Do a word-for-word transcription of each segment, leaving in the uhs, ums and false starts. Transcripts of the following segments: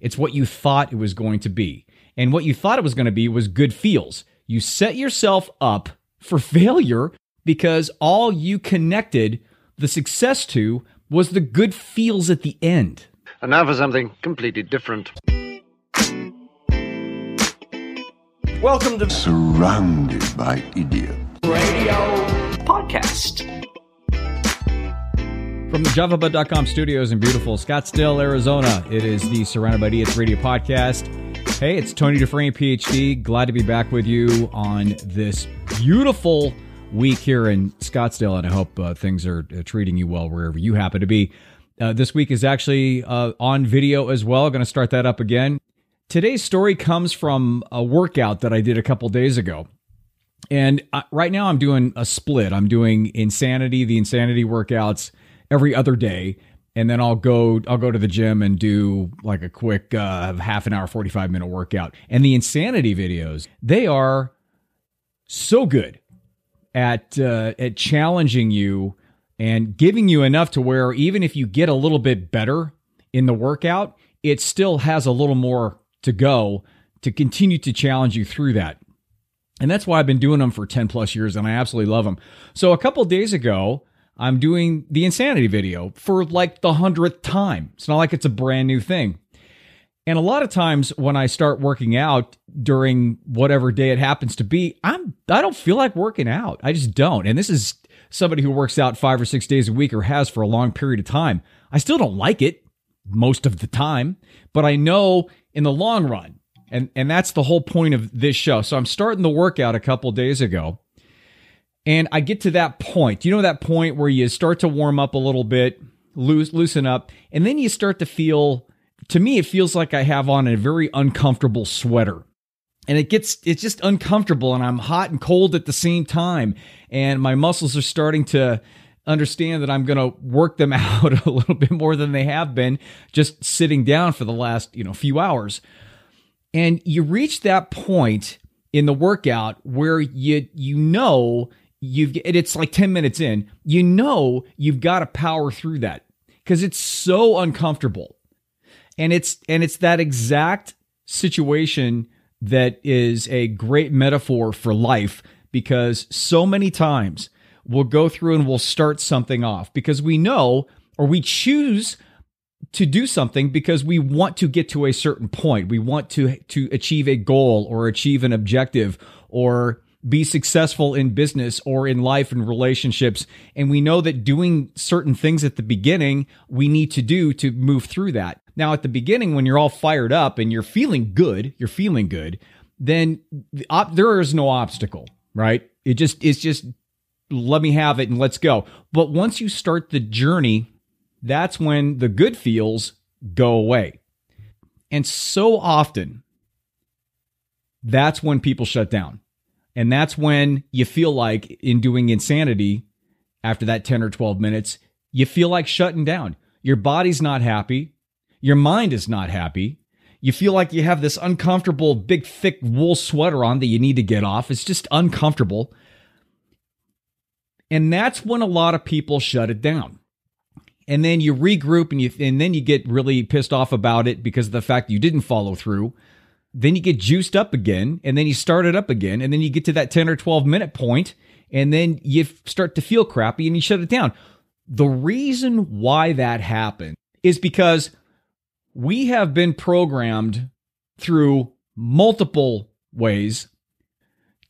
It's what you thought it was going to be. And what you thought it was going to be was good feels. You set yourself up for failure because all you connected the success to was the good feels at the end. And now for something completely different. Welcome to Surrounded by Idiots Radio Podcast. From the JavaBud dot com studios in beautiful Scottsdale, Arizona, it is the Surrounded by Idiots Radio Podcast. Hey, it's Tony Dufresne, PhD. Glad to be back with you on this beautiful week here in Scottsdale, and I hope uh, things are uh, treating you well wherever you happen to be. Uh, this week is actually uh, on video as well. Going to start that up again. Today's story comes from a workout that I did a couple days ago. And I, right now I'm doing a split. I'm doing Insanity, the Insanity workouts every other day. And then I'll go I'll go to the gym and do like a quick uh, half an hour, forty-five minute workout. And the Insanity videos, they are so good at uh, at challenging you and giving you enough to where even if you get a little bit better in the workout, it still has a little more to go to continue to challenge you through that. And that's why I've been doing them for ten plus years and I absolutely love them. So a couple days ago, I'm doing the Insanity video for like the hundredth time. It's not like it's a brand new thing. And a lot of times when I start working out during whatever day it happens to be, I'm, I don't feel like working out. I just don't. And this is somebody who works out five or six days a week or has for a long period of time. I still don't like it most of the time, but I know in the long run. And and that's the whole point of this show. So I'm starting the workout a couple days ago. And I get to that point. You know that point where you start to warm up a little bit, loose, loosen up, and then you start to feel, to me, it feels like I have on a very uncomfortable sweater. And it gets, it's just uncomfortable and I'm hot and cold at the same time. And my muscles are starting to understand that I'm going to work them out a little bit more than they have been just sitting down for the last, you know, few hours. And you reach that point in the workout where you, you know, you've, it's like ten minutes in, you know, you've got to power through that because it's so uncomfortable. And it's, and it's that exact situation that is a great metaphor for life because so many times we'll go through and we'll start something off because we know, or we choose to do something because we want to get to a certain point. We want to, to achieve a goal or achieve an objective or be successful in business or in life and relationships. And we know that doing certain things at the beginning, we need to do to move through that. Now, at the beginning, when you're all fired up and you're feeling good, you're feeling good, then the op- there is no obstacle, right? It just, it's just, let me have it and let's go. But once you start the journey, that's when the good feels go away. And so often, that's when people shut down. And that's when you feel like in doing Insanity, after that ten or twelve minutes, you feel like shutting down. Your body's not happy. Your mind is not happy. You feel like you have this uncomfortable, big, thick wool sweater on that you need to get off. It's just uncomfortable. And that's when a lot of people shut it down. And then you regroup and you and then you get really pissed off about it because of the fact you didn't follow through. Then you get juiced up again and then you start it up again and then you get to that ten or twelve minute point and then you start to feel crappy and you shut it down. The reason why that happened is because we have been programmed through multiple ways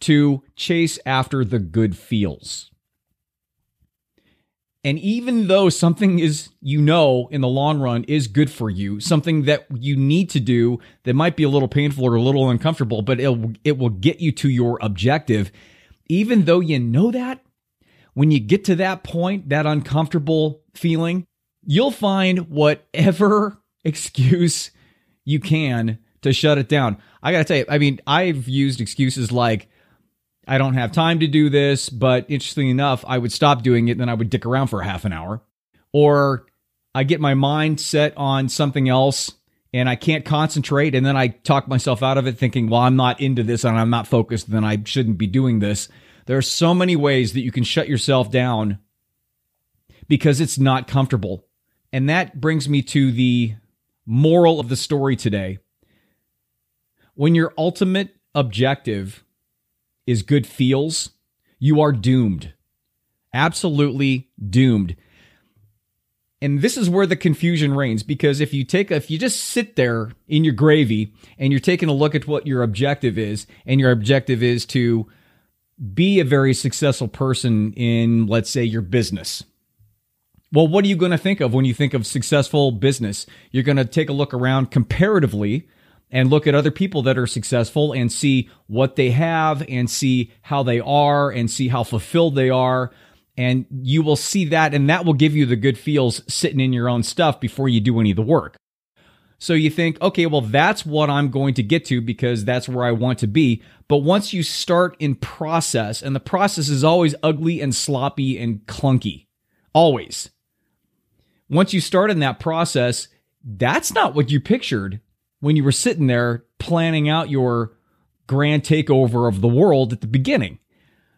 to chase after the good feels. And even though something is, you know, in the long run is good for you, something that you need to do that might be a little painful or a little uncomfortable, but it'll, it will get you to your objective. Even though you know that, when you get to that point, that uncomfortable feeling, you'll find whatever excuse you can to shut it down. I got to tell you, I mean, I've used excuses like, I don't have time to do this, but interestingly enough, I would stop doing it and then I would dick around for half an hour. Or I get my mind set on something else and I can't concentrate and then I talk myself out of it thinking, well, I'm not into this and I'm not focused, then I shouldn't be doing this. There are so many ways that you can shut yourself down because it's not comfortable. And that brings me to the moral of the story today. When your ultimate objective is good feels, you are doomed. Absolutely doomed. And this is where the confusion reigns, because if you take, if you just sit there in your gravy and you're taking a look at what your objective is, and your objective is to be a very successful person in, let's say, your business. Well, what are you going to think of when you think of successful business? You're going to take a look around comparatively and look at other people that are successful and see what they have and see how they are and see how fulfilled they are. And you will see that, and that will give you the good feels sitting in your own stuff before you do any of the work. So you think, okay, well, that's what I'm going to get to because that's where I want to be. But once you start in process, and the process is always ugly and sloppy and clunky, always. Once you start in that process, that's not what you pictured when you were sitting there planning out your grand takeover of the world at the beginning.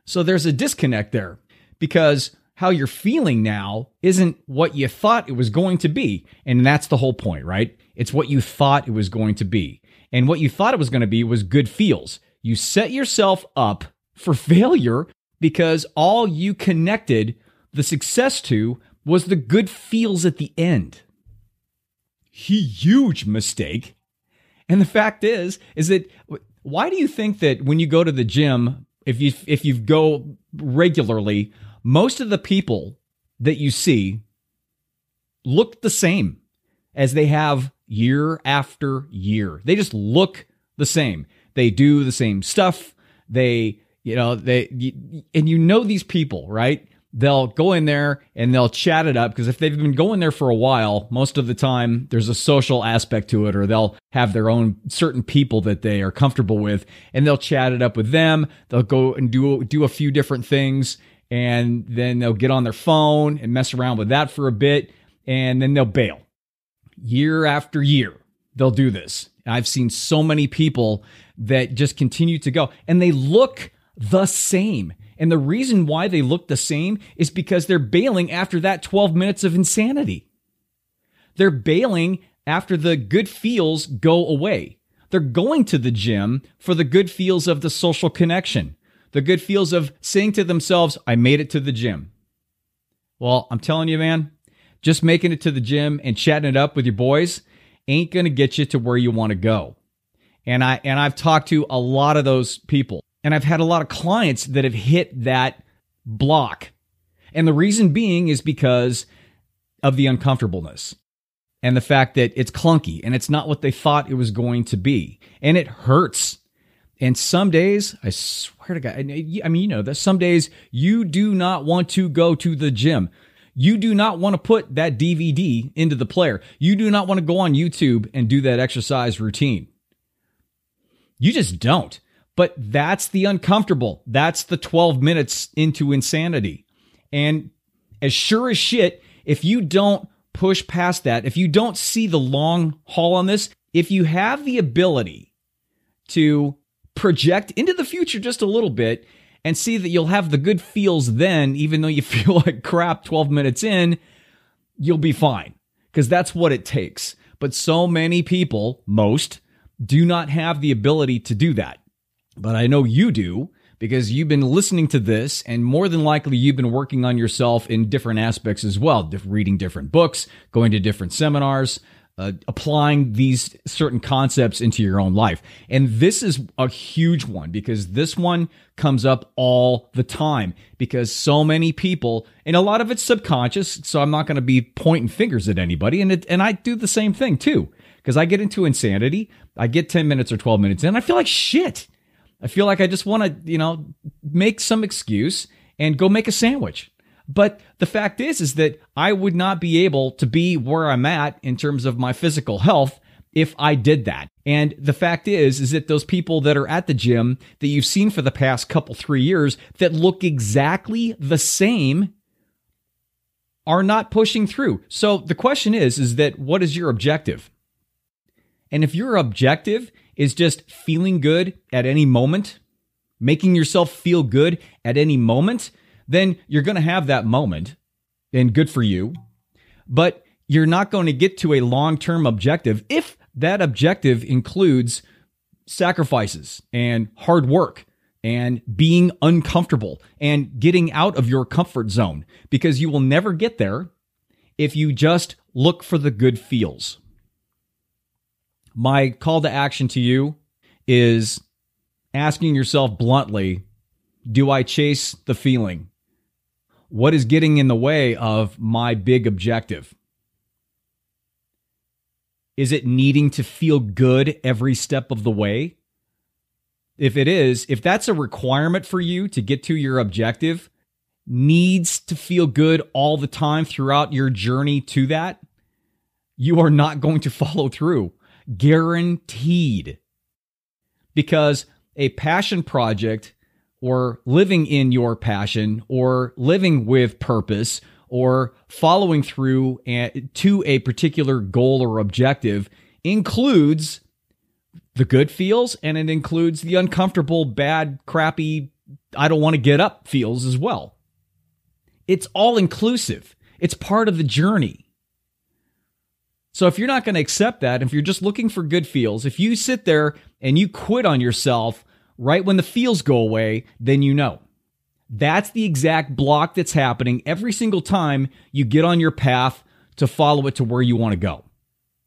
So there's a disconnect there, because how you're feeling now isn't what you thought it was going to be. And that's the whole point, right? It's what you thought it was going to be. And what you thought it was going to be was good feels. You set yourself up for failure because all you connected the success to was the good feels at the end. Huge mistake. And the fact is, is that why do you think that when you go to the gym, if you if you go regularly, most of the people that you see look the same as they have year after year. They just look the same. They do the same stuff. They, you know, they, and you know these people, right? They'll go in there and they'll chat it up, because if they've been going there for a while, most of the time there's a social aspect to it, or they'll have their own certain people that they are comfortable with, and they'll chat it up with them. They'll go and do, do a few different things, and then they'll get on their phone and mess around with that for a bit, and then they'll bail. Year after year, they'll do this. I've seen so many people that just continue to go, and they look the same. And the reason why they look the same is because they're bailing after that twelve minutes of insanity. They're bailing after the good feels go away. They're going to the gym for the good feels of the social connection, the good feels of saying to themselves, I made it to the gym. Well, I'm telling you, man, just making it to the gym and chatting it up with your boys ain't going to get you to where you want to go. And I and I've talked to a lot of those people. And I've had a lot of clients that have hit that block. And the reason being is because of the uncomfortableness and the fact that it's clunky and it's not what they thought it was going to be. And it hurts. And some days, I swear to God, I mean, you know, that some days you do not want to go to the gym. You do not want to put that D V D into the player. You do not want to go on YouTube and do that exercise routine. You just don't. But that's the uncomfortable. That's the twelve minutes into insanity. And as sure as shit, if you don't push past that, if you don't see the long haul on this, if you have the ability to project into the future just a little bit and see that you'll have the good feels then, even though you feel like crap twelve minutes in, you'll be fine, because that's what it takes. But so many people, most, do not have the ability to do that. But I know you do, because you've been listening to this, and more than likely you've been working on yourself in different aspects as well, reading different books, going to different seminars, uh, applying these certain concepts into your own life. And this is a huge one, because this one comes up all the time, because so many people, and a lot of it's subconscious, so I'm not going to be pointing fingers at anybody. And it, and I do the same thing too, because I get into insanity. I get ten minutes or twelve minutes in, and I feel like shit. I feel like I just want to, you know, make some excuse and go make a sandwich. But the fact is, is that I would not be able to be where I'm at in terms of my physical health if I did that. And the fact is, is that those people that are at the gym that you've seen for the past couple, three years that look exactly the same are not pushing through. So the question is, is that what is your objective? And if your objective is just feeling good at any moment, making yourself feel good at any moment, then you're going to have that moment, and good for you. But you're not going to get to a long-term objective if that objective includes sacrifices and hard work and being uncomfortable and getting out of your comfort zone, because you will never get there if you just look for the good feels. My call to action to you is asking yourself bluntly, do I chase the feeling? What is getting in the way of my big objective? Is it needing to feel good every step of the way? If it is, if that's a requirement for you to get to your objective, needs to feel good all the time throughout your journey to that, you are not going to follow through. Guaranteed. Because a passion project or living in your passion or living with purpose or following through to a particular goal or objective includes the good feels, and it includes the uncomfortable, bad, crappy, I don't want to get up feels as well. It's all inclusive. It's part of the journey. So if you're not going to accept that, if you're just looking for good feels, if you sit there and you quit on yourself right when the feels go away, then you know. That's the exact block that's happening every single time you get on your path to follow it to where you want to go.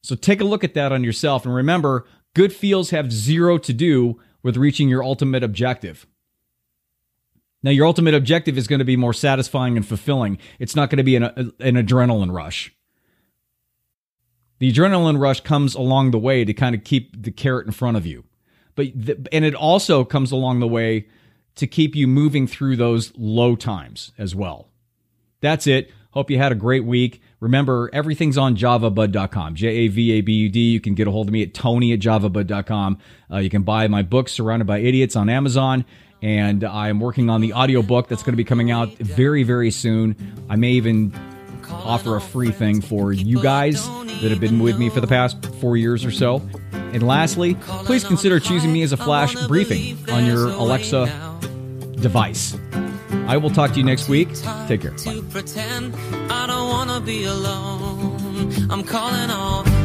So take a look at that on yourself. And remember, good feels have zero to do with reaching your ultimate objective. Now, your ultimate objective is going to be more satisfying and fulfilling. It's not going to be an, an adrenaline rush. The adrenaline rush comes along the way to kind of keep the carrot in front of you. But the, and it also comes along the way to keep you moving through those low times as well. That's it. Hope you had a great week. Remember, everything's on java bud dot com, J A V A B U D. You can get a hold of me at tony at java bud dot com. Uh, you can buy my book, Surrounded by Idiots, on Amazon. And I'm working on the audiobook that's going to be coming out very, very soon. I may even offer a free thing for you guys that have been with me for the past four years or so. And lastly, please consider choosing me as a flash briefing on your Alexa device. I will talk to you next week. Take care. Bye.